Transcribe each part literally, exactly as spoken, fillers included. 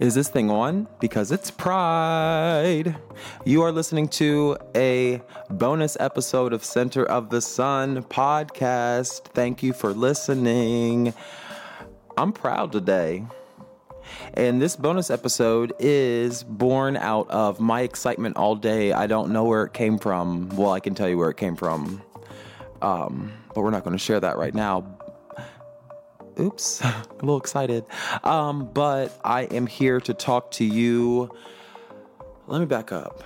Is this thing on? Because it's Pride. You are listening to a bonus episode of Center of the Sun podcast. Thank you for listening. I'm proud today. And this bonus episode is born out of my excitement all day. I don't know where it came from. Well, I can tell you where it came from. Um, but we're not going to share that right now. Oops, a little excited. Um, but I am here to talk to you. Let me back up.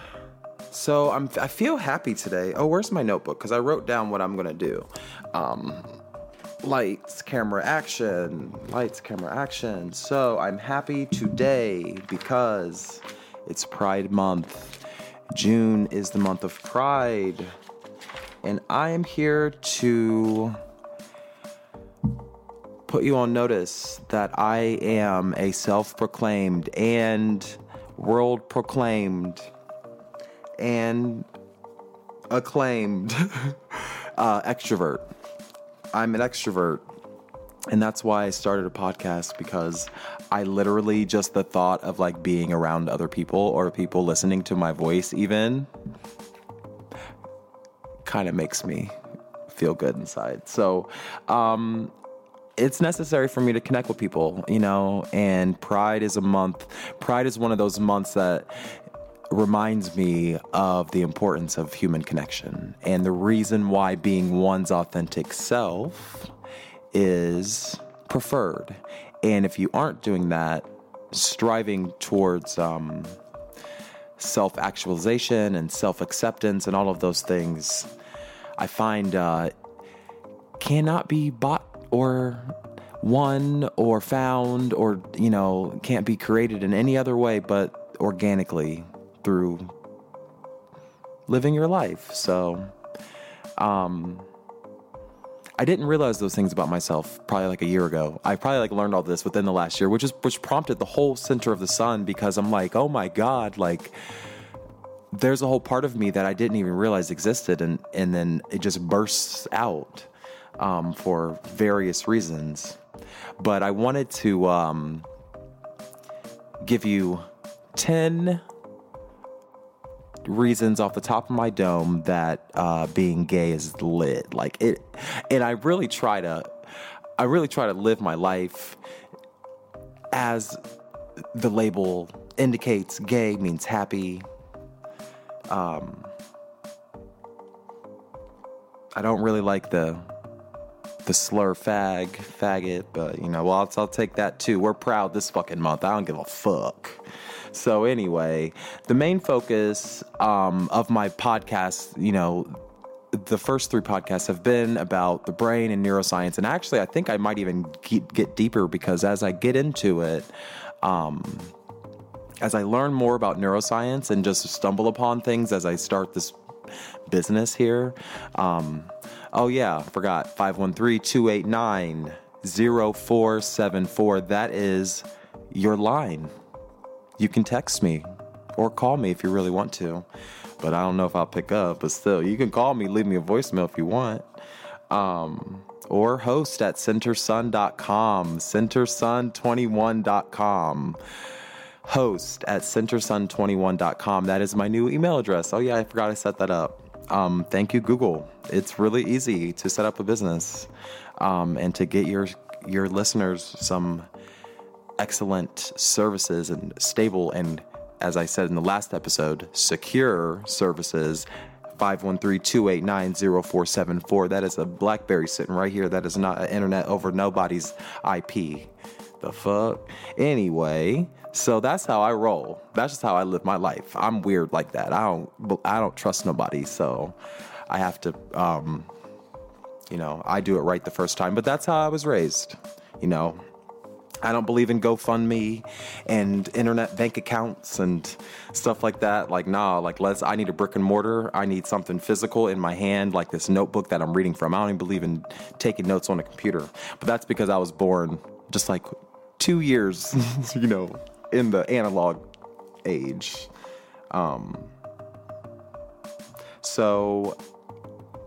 So I'm, I feel happy today. Oh, where's my notebook? Because I wrote down what I'm going to do. Um, lights, camera, action. Lights, camera, action. So I'm happy today because it's Pride Month. June is the month of Pride. And I am here to put you on notice that I am a self-proclaimed and world-proclaimed and acclaimed uh, extrovert. I'm an extrovert, and that's why I started a podcast, because I literally just the thought of like being around other people or people listening to my voice even kind of makes me feel good inside. So, um, it's necessary for me to connect with people, you know, and Pride is a month. Pride is one of those months that reminds me of the importance of human connection. And the reason why being one's authentic self is preferred. And if you aren't doing that, striving towards um, self-actualization and self-acceptance and all of those things, I find uh, cannot be bought or won or found or, you know, can't be created in any other way but organically through living your life. So um, I didn't realize those things about myself probably like a year ago. I probably like learned all this within the last year, which is which prompted the whole Center of the Sun, because I'm like, oh my God, like there's a whole part of me that I didn't even realize existed, and, and then it just bursts out. Um, for various reasons, but I wanted to um, give you ten reasons off the top of my dome that uh, being gay is lit. Like it, and I really try to, I really try to live my life as the label indicates. Gay means happy. Um, I don't really like the. The slur fag, faggot, but you know, well, I'll, I'll take that too. We're proud this fucking month. I don't give a fuck. So anyway, the main focus um, of my podcast, you know, the first three podcasts have been about the brain and neuroscience. And actually, I think I might even get, get deeper, because as I get into it, um, as I learn more about neuroscience and just stumble upon things as I start this business here, um, Oh yeah, forgot. five one three, two eight nine, zero four seven four. That is your line. You can text me or call me if you really want to. But I don't know if I'll pick up. But still, you can call me, leave me a voicemail if you want. Um, or host at center sun dot com, center sun twenty-one dot com. Host at center sun twenty-one dot com. That is my new email address. Oh yeah, I forgot I set that up. Um, thank you, Google. It's really easy to set up a business um, and to get your your listeners some excellent services and stable and, as I said in the last episode, secure services. Five one three, two eight nine, zero four seven four. That is a BlackBerry sitting right here. That is not an internet over nobody's I P. The fuck? Anyway, so that's how I roll. That's just how I live my life. I'm weird like that. I don't, I don't trust nobody. So I have to, um, you know, I do it right the first time, but that's how I was raised. You know, I don't believe in GoFundMe and internet bank accounts and stuff like that. Like, nah, like let's, I need a brick and mortar. I need something physical in my hand, like this notebook that I'm reading from. I don't even believe in taking notes on a computer, but that's because I was born just like two years, you know, in the analog age. Um, so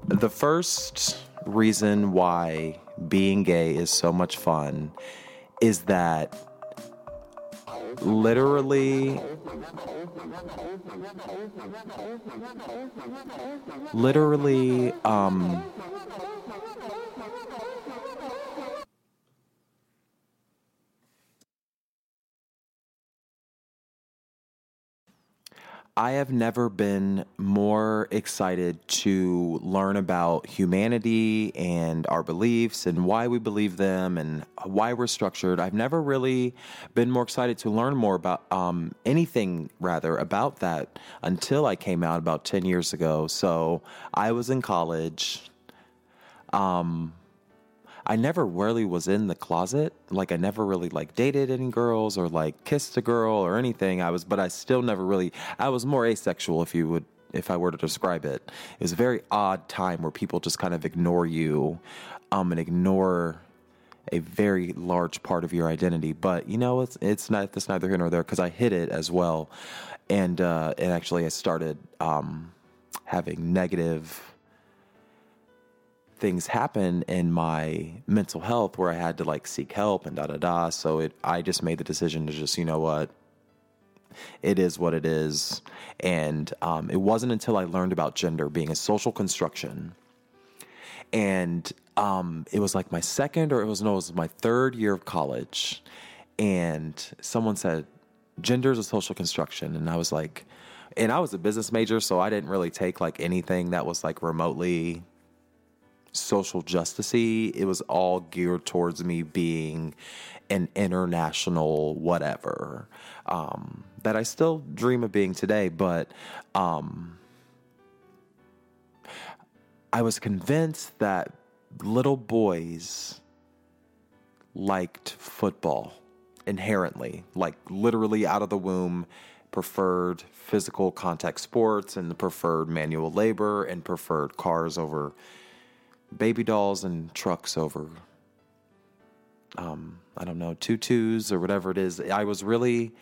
the first reason why being gay is so much fun is that literally, literally, um, I have never been more excited to learn about humanity and our beliefs and why we believe them and why we're structured. I've never really been more excited to learn more about um, anything, rather, about that until I came out about ten years ago. So I was in college. Um, I never really was in the closet. Like I never really like dated any girls or like kissed a girl or anything. I was, but I still never really, I was more asexual if you would, if I were to describe it. It was a very odd time where people just kind of ignore you, um, and ignore a very large part of your identity. But you know, it's, it's not, that's neither here nor there. Cause I hid it as well. And, uh, and actually I started, um, having negative things happen in my mental health where I had to like seek help and da, da, da. So it, I just made the decision to just, you know what, it is what it is. And, um, it wasn't until I learned about gender being a social construction and, um, it was like my second or it was, no, it was my third year of college. And someone said, gender is a social construction. And I was like, and I was a business major, so I didn't really take like anything that was like remotely social justice-y. It was all geared towards me being an international whatever, um, that I still dream of being today. But um, I was convinced that little boys liked football inherently, like literally out of the womb, preferred physical contact sports and preferred manual labor and preferred cars over baby dolls and trucks over, um, I don't know, tutus or whatever it is. I was really,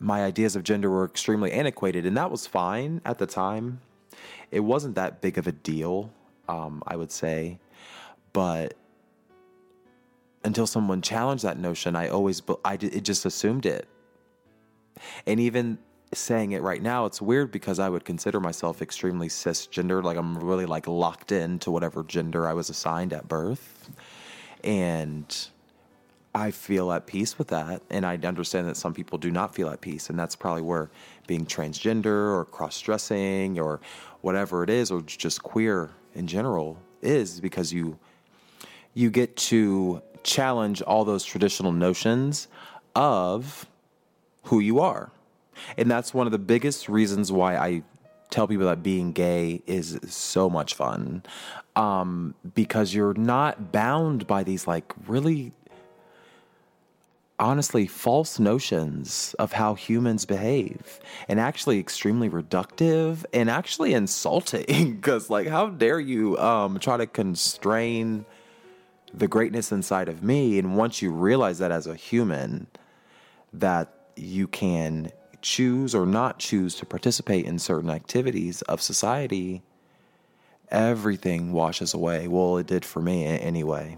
my ideas of gender were extremely antiquated, and that was fine at the time. It wasn't that big of a deal, um, I would say, but until someone challenged that notion, I always, I it just assumed it. And even saying it right now, it's weird because I would consider myself extremely cisgender. Like I'm really like locked into whatever gender I was assigned at birth. And I feel at peace with that. And I understand that some people do not feel at peace. And that's probably where being transgender or cross-dressing or whatever it is, or just queer in general is, because you, you get to challenge all those traditional notions of who you are. And that's one of the biggest reasons why I tell people that being gay is so much fun, um, because you're not bound by these like really honestly false notions of how humans behave, and actually extremely reductive and actually insulting because like, how dare you um, try to constrain the greatness inside of me. And once you realize that as a human, that you can choose or not choose to participate in certain activities of society, everything washes away. Well, it did for me anyway.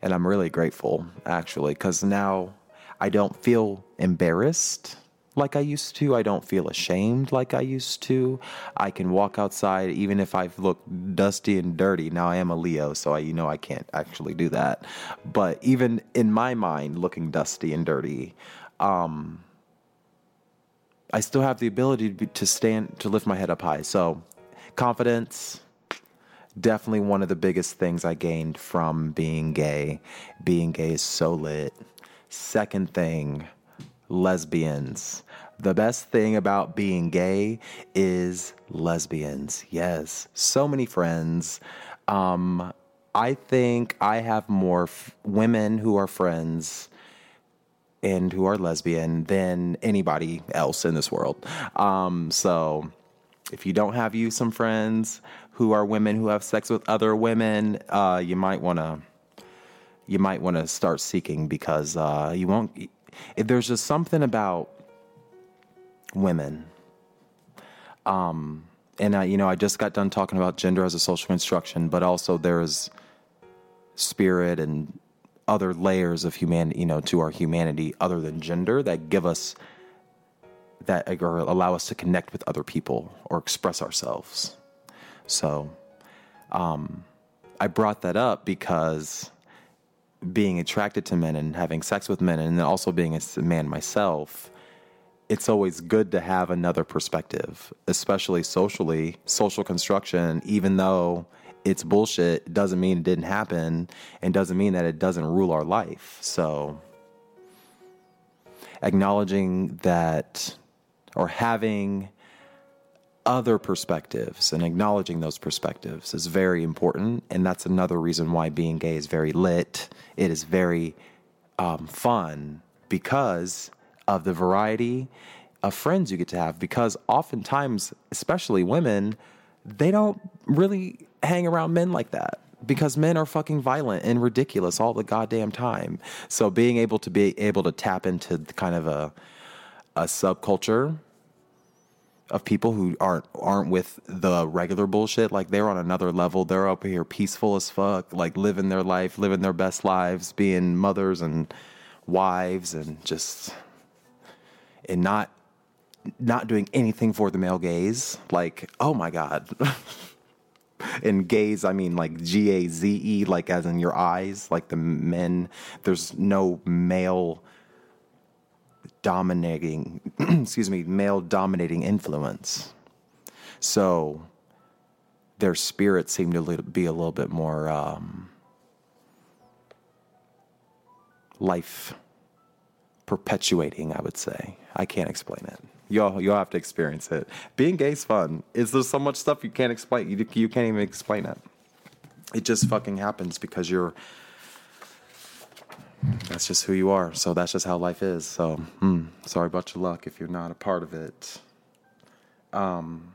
And I'm really grateful, actually, because now I don't feel embarrassed like I used to. I don't feel ashamed like I used to. I can walk outside even if I've looked dusty and dirty. Now I am a Leo, so I, you know I can't actually do that. But even in my mind, looking dusty and dirty, um, I still have the ability to, be, to stand, to lift my head up high. So confidence. Definitely one of the biggest things I gained from being gay. Being gay is so lit. Second thing, lesbians. The best thing about being gay is lesbians. Yes, so many friends. Um, I think I have more f- women who are friends and who are lesbian than anybody else in this world. Um, so if you don't have you some friends who are women who have sex with other women, uh, you might want to you might want to start seeking, because uh, you won't. If there's just something about women, um, and I, you know, I just got done talking about gender as a social construction, but also there's spirit and other layers of humanity, you know, to our humanity other than gender that give us that or allow us to connect with other people or express ourselves. So um, I brought that up because being attracted to men and having sex with men, and then also being a man myself, it's always good to have another perspective, especially socially. Social construction, even though it's bullshit, doesn't mean it didn't happen and doesn't mean that it doesn't rule our life. So acknowledging that, or having other perspectives and acknowledging those perspectives is very important. And that's another reason why being gay is very lit. It is very um, fun because of the variety of friends you get to have, because oftentimes, especially women, they don't really hang around men like that because men are fucking violent and ridiculous all the goddamn time. So being able to be able to tap into kind of a, a subculture of people who aren't aren't with the regular bullshit. Like, they're on another level. They're up here peaceful as fuck, like living their life, living their best lives, being mothers and wives, and just and not not doing anything for the male gaze. Like, oh my god. And gaze, I mean like G A Z E, like as in your eyes. Like the men, there's no male dominating, excuse me, male dominating influence. So their spirits seem to be a little bit more um, life perpetuating, I would say. I can't explain it. Y'all, you'll have to experience it. Being gay is fun. Is there so much stuff you can't explain? You, you can't even explain it. It just fucking happens because you're that's just who you are. So that's just how life is. So mm, sorry about your luck if you're not a part of it. Um.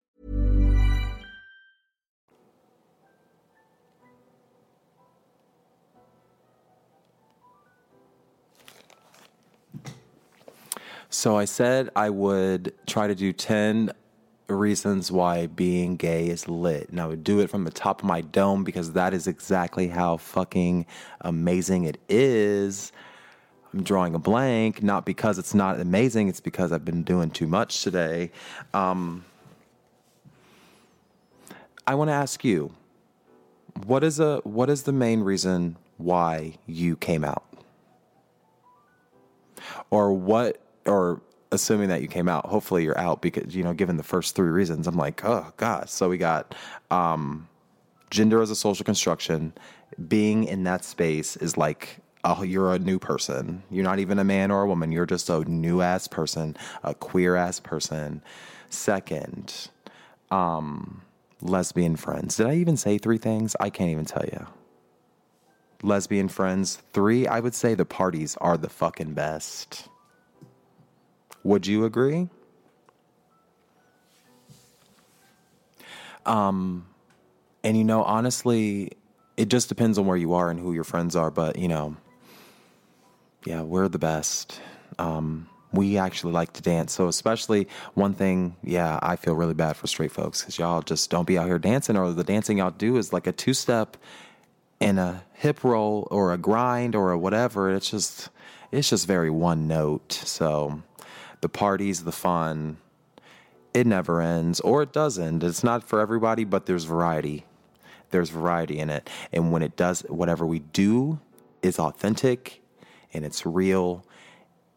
So I said I would try to do ten reasons why being gay is lit. And I would do it from the top of my dome because that is exactly how fucking amazing it is. I'm drawing a blank, not because it's not amazing. It's because I've been doing too much today. Um, I want to ask you, what is a what is the main reason why you came out? Or what... or assuming that you came out, hopefully you're out because, you know, given the first three reasons, I'm like, oh God. So we got, um, gender as a social construction. Being in that space is like, oh, you're a new person. You're not even a man or a woman. You're just a new ass person, a queer ass person. Second, um, lesbian friends. Did I even say three things? I can't even tell you. Lesbian friends. Three, I would say the parties are the fucking best. Would you agree? Um, and, you know, honestly, it just depends on where you are and who your friends are. But, you know, yeah, we're the best. Um, we actually like to dance. So especially one thing, yeah, I feel really bad for straight folks because y'all just don't be out here dancing, or the dancing y'all do is like a two-step and a hip roll or a grind or a whatever. It's just, it's just very one note. So... the parties, the fun, it never ends, or it doesn't. It's not for everybody, but there's variety. There's variety in it. And when it does, whatever we do is authentic and it's real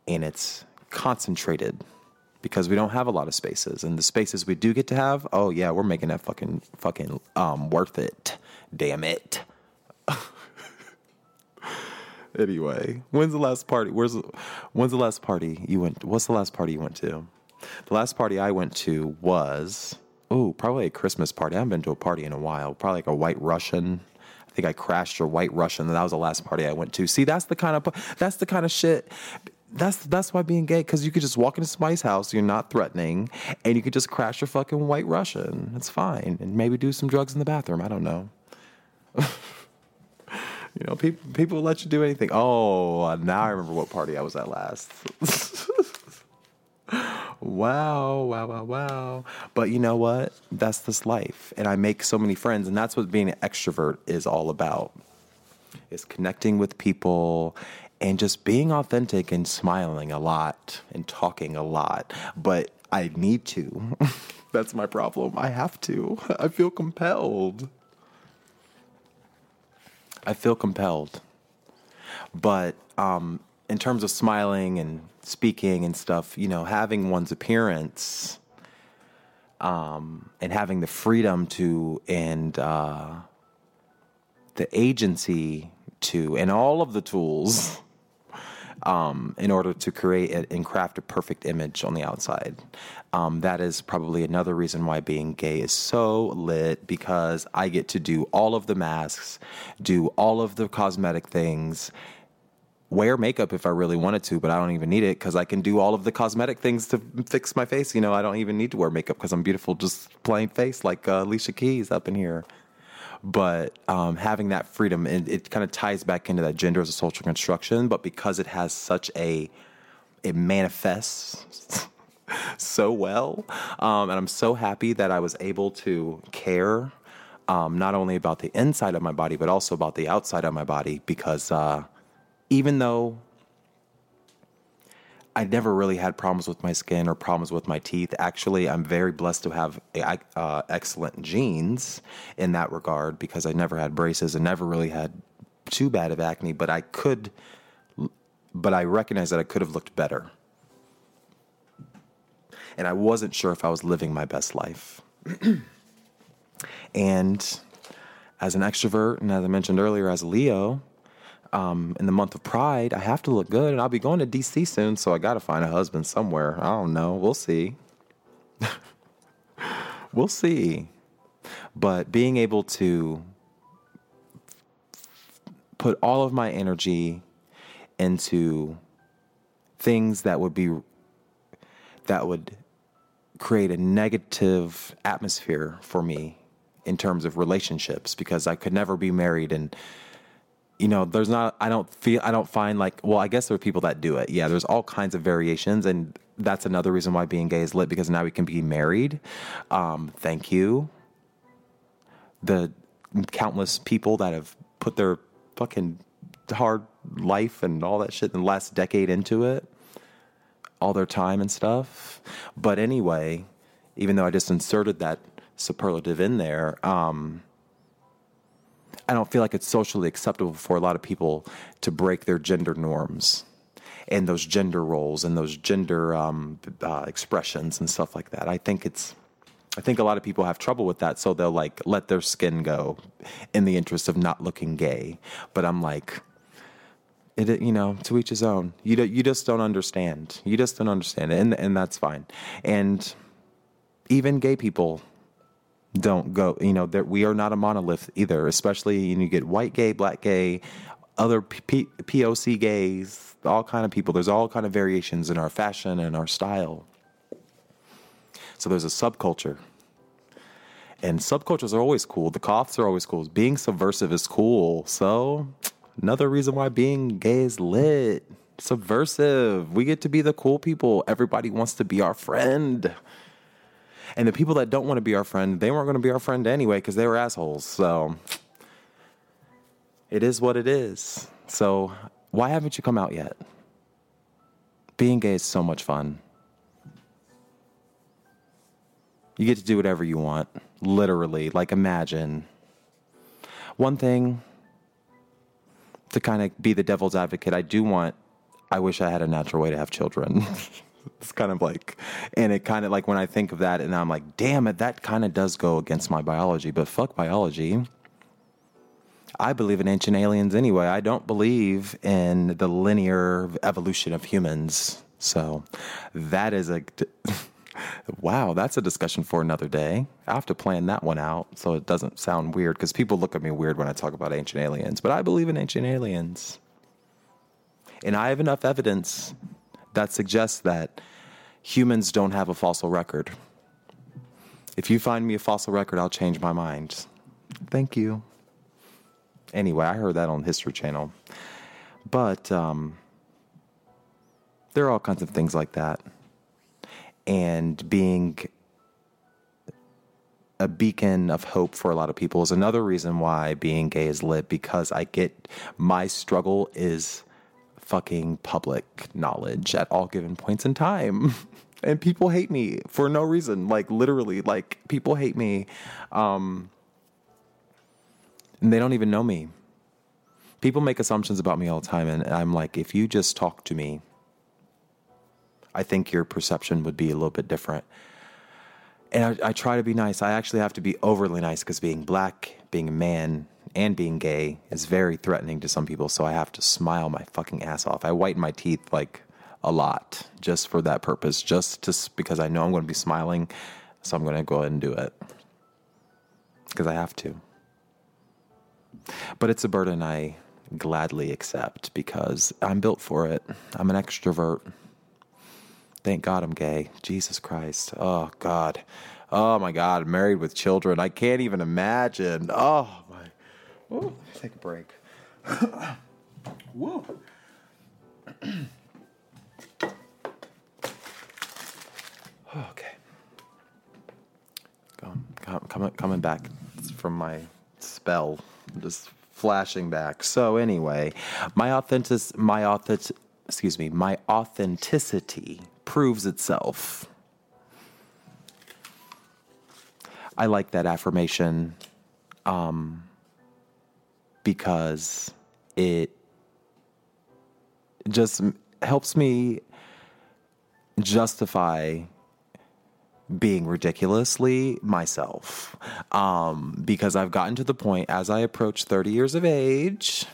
and it's concentrated because we don't have a lot of spaces. And the spaces we do get to have, oh yeah, we're making that fucking, fucking um, worth it. Damn it. Anyway, when's the last party? Where's when's the last party you went? What's the last party you went to? The last party I went to was oh, probably a Christmas party. I haven't been to a party in a while. Probably like a White Russian. I think I crashed a White Russian. That was the last party I went to. See, that's the kind of that's the kind of shit. That's that's why being gay, because you could just walk into somebody's house, you're not threatening, and you could just crash your fucking White Russian. It's fine, and maybe do some drugs in the bathroom. I don't know. You know, people people let you do anything. Oh, now I remember what party I was at last. Wow, wow, wow, wow. But you know what? That's this life. And I make so many friends. And that's what being an extrovert is all about. Is connecting with people and just being authentic and smiling a lot and talking a lot. But I need to. That's my problem. I have to. I feel compelled. I feel compelled, but um, in terms of smiling and speaking and stuff, you know, having one's appearance um, and having the freedom to and uh, the agency to and all of the tools um, in order to create a, and craft a perfect image on the outside. Um, that is probably another reason why being gay is so lit, because I get to do all of the masks, do all of the cosmetic things, wear makeup if I really wanted to, but I don't even need it because I can do all of the cosmetic things to fix my face. You know, I don't even need to wear makeup because I'm beautiful, just plain face like uh, Alicia Keys up in here. But um, having that freedom, and it, it kind of ties back into that gender as a social construction, but because it has such a, it manifests so well. Um, and I'm so happy that I was able to care um, not only about the inside of my body, but also about the outside of my body, because uh, even though I never really had problems with my skin or problems with my teeth. Actually, I'm very blessed to have uh, excellent genes in that regard, because I never had braces and never really had too bad of acne, but I could, but I recognize that I could have looked better. And I wasn't sure if I was living my best life. And as an extrovert, and as I mentioned earlier, as a Leo, Um, in the month of Pride, I have to look good, and I'll be going to D C soon, so I got to find a husband somewhere. I don't know. We'll see. We'll see. But being able to put all of my energy into things that would be, that would create a negative atmosphere for me in terms of relationships, because I could never be married, and you know, there's not, I don't feel, I don't find like, well, I guess there are people that do it. Yeah, there's all kinds of variations. And that's another reason why being gay is lit, because now we can be married. Um, thank you. The countless people that have put their fucking hard life and all that shit in the last decade into it, all their time and stuff. But anyway, even though I just inserted that superlative in there, um, I don't feel like it's socially acceptable for a lot of people to break their gender norms and those gender roles and those gender um, uh, expressions and stuff like that. I think it's, I think a lot of people have trouble with that. So they'll like let their skin go in the interest of not looking gay. But I'm like, it, you know, to each his own. You don't, you just don't understand. You just don't understand it. And, and that's fine. And even gay people don't go, you know, that we are not a monolith either, especially when you get white gay, black gay, other P- POC gays, all kind of people. There's all kind of variations in our fashion and our style. So there's a subculture. And subcultures are always cool. The coughs are always cool. Being subversive is cool. So another reason why being gay is lit. Subversive. We get to be the cool people. Everybody wants to be our friend. And the people that don't want to be our friend, they weren't going to be our friend anyway because they were assholes. So it is what it is. So why haven't you come out yet? Being gay is so much fun. You get to do whatever you want, literally. Like, imagine. One thing, to kind of be the devil's advocate, I do want, I wish I had a natural way to have children. It's kind of like, and it kind of like when I think of that and I'm like, damn it, that kind of does go against my biology, but fuck biology. I believe in ancient aliens anyway. I don't believe in the linear evolution of humans. So that is a, wow, that's a discussion for another day. I have to plan that one out so it doesn't sound weird, because people look at me weird when I talk about ancient aliens, but I believe in ancient aliens. And I have enough evidence that suggests that humans don't have a fossil record. If you find me a fossil record, I'll change my mind. Thank you. Anyway, I heard that on History Channel. But um, there are all kinds of things like that. And being a beacon of hope for a lot of people is another reason why being gay is lit, because I get, my struggle is fucking public knowledge at all given points in time, and people hate me for no reason, like literally, like people hate me um and they don't even know me. People make assumptions about me all the time, and I'm like, if you just talk to me, I think your perception would be a little bit different. And I, I try to be nice. I actually have to be overly nice, because being black, being a man, and being gay is very threatening to some people, so I have to smile my fucking ass off. I whiten my teeth like a lot just for that purpose, just to, because I know I'm going to be smiling, so I'm going to go ahead and do it because I have to. But it's a burden I gladly accept because I'm built for it. I'm an extrovert. Thank God I'm gay. Jesus Christ. Oh, God. Oh, my God. Married with children. I can't even imagine. Oh, my. Ooh, let's take a break. Whoa. not coming back from my spell. I'm just flashing back. So anyway, my authentic, my authentic, excuse me, my authenticity proves itself. I like that affirmation um, because it just helps me justify being ridiculously myself. Um, because I've gotten to the point as I approach thirty years of age,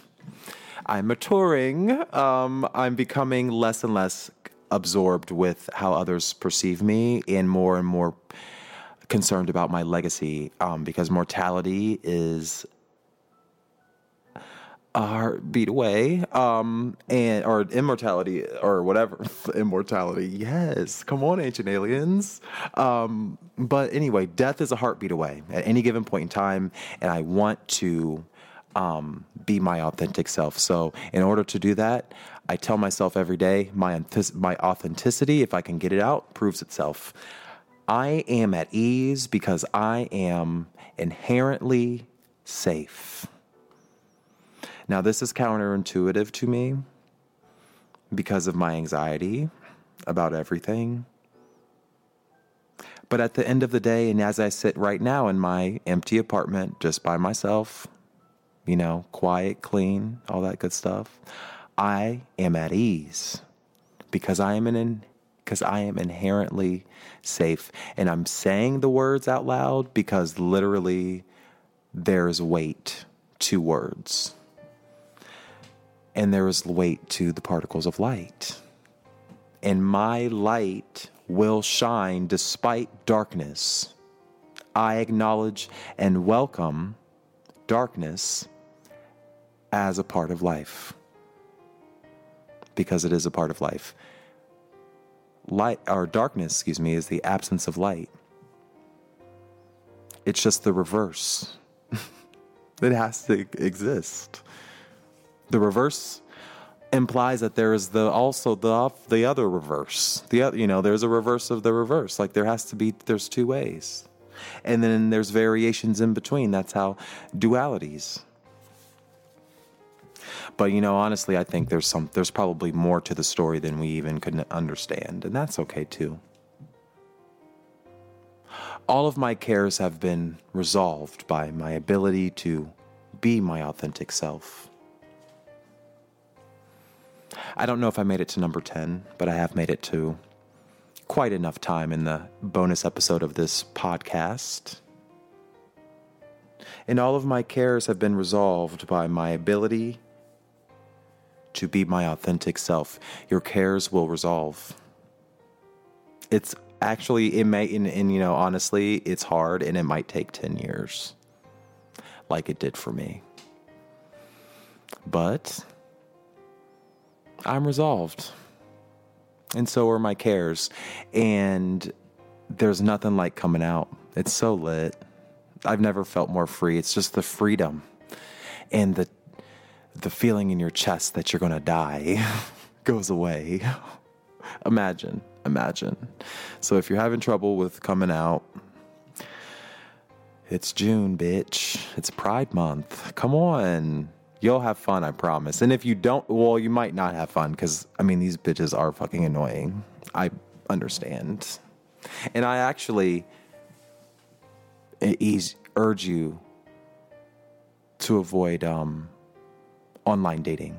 I'm maturing. Um, I'm becoming less and less absorbed with how others perceive me and more and more concerned about my legacy, um, because mortality is a heartbeat away, um, and or immortality or whatever. Immortality, yes. Come on, ancient aliens. Um, but anyway, death is a heartbeat away at any given point in time, and I want to um, be my authentic self. So in order to do that, I tell myself every day, my my authenticity, if I can get it out, proves itself. I am at ease because I am inherently safe. Now, this is counterintuitive to me because of my anxiety about everything. But at the end of the day, and as I sit right now in my empty apartment just by myself, you know, quiet, clean, all that good stuff, I am at ease because I am an in- because I am inherently safe. And I'm saying the words out loud because literally there is weight to words. And there is weight to the particles of light. And my light will shine despite darkness. I acknowledge and welcome darkness as a part of life. Because it is a part of life. Light or darkness, excuse me, is the absence of light. It's just the reverse. It has to exist. The reverse implies that there is the also the the other reverse. The other, you know, there's a reverse of the reverse. Like there has to be. There's two ways, and then there's variations in between. That's how dualities. But, you know, honestly, I think there's some, there's probably more to the story than we even could understand. And that's okay, too. All of my cares have been resolved by my ability to be my authentic self. I don't know if I made it to number ten, but I have made it to quite enough time in the bonus episode of this podcast. And all of my cares have been resolved by my ability to be my authentic self. Your cares will resolve. It's actually, it may, and, and you know, honestly, it's hard and it might take ten years, like it did for me. But I'm resolved. And so are my cares. And there's nothing like coming out. It's so lit. I've never felt more free. It's just the freedom and the the feeling in your chest that you're going to die goes away. Imagine, imagine. So if you're having trouble with coming out, it's June, bitch. It's Pride Month. Come on. You'll have fun, I promise. And if you don't, well, you might not have fun because, I mean, these bitches are fucking annoying. I understand. And I actually urge you to avoid um, online dating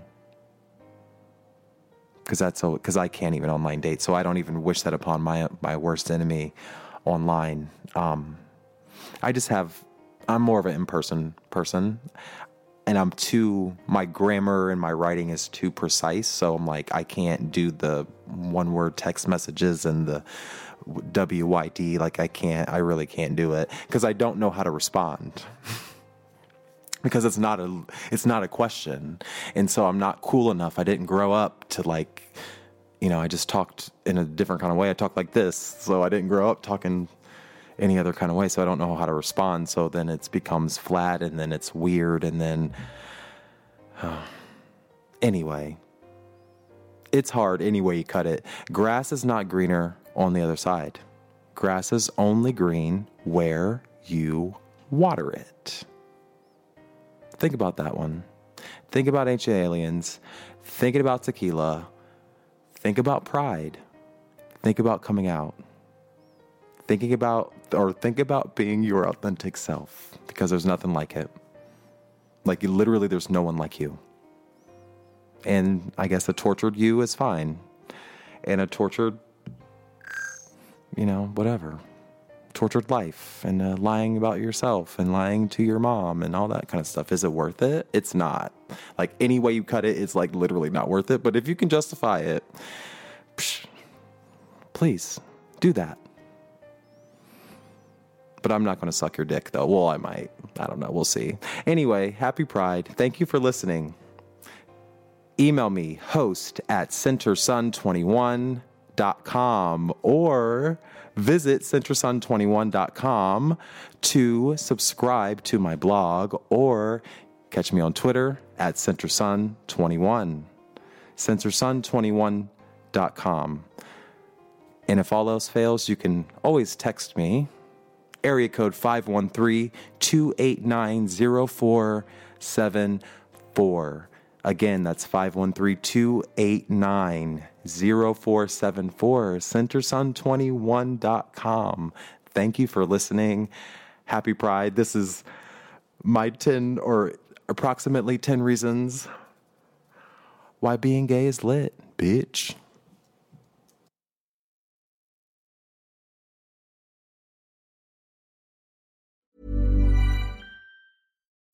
because that's so. Because I can't even online date, so I don't even wish that upon my my worst enemy online. Um, I just have. I'm more of an in-person person, and I'm too. My grammar and my writing is too precise, so I'm like I can't do the one-word text messages and the W Y D, like I can't, I really can't do it because I don't know how to respond because it's not a, it's not a question. And so I'm not cool enough. I didn't grow up to like, you know, I just talked in a different kind of way. I talked like this. So I didn't grow up talking any other kind of way. So I don't know how to respond. So then it becomes flat and then it's weird. And then uh, anyway, it's hard any way you cut it. Grass is not greener on the other side. Grass is only green where you water it. Think about that one. Think about Ancient Aliens. Think about tequila. Think about pride. Think about coming out. Thinking about, or think about being your authentic self, because there's nothing like it. Like, literally, there's no one like you. And I guess a tortured you is fine. And a tortured, you know, whatever. Tortured life and uh, lying about yourself and lying to your mom and all that kind of stuff. Is it worth it? It's not. Like, any way you cut it, it's like literally not worth it. But if you can justify it, psh, please do that. But I'm not going to suck your dick, though. Well, I might. I don't know. We'll see. Anyway, happy Pride. Thank you for listening. Email me, host at center sun twenty-one dot com, or visit center sun twenty-one dot com to subscribe to my blog, or catch me on Twitter at center sun twenty-one. center sun twenty-one dot com. And if all else fails, you can always text me. Area code five one three, two eight nine, zero four seven four. Again, that's five one three, two eight nine, zero four seven four. center sun twenty-one dot com. Thank you for listening. Happy Pride. This is my ten, or approximately ten reasons why being gay is lit, bitch.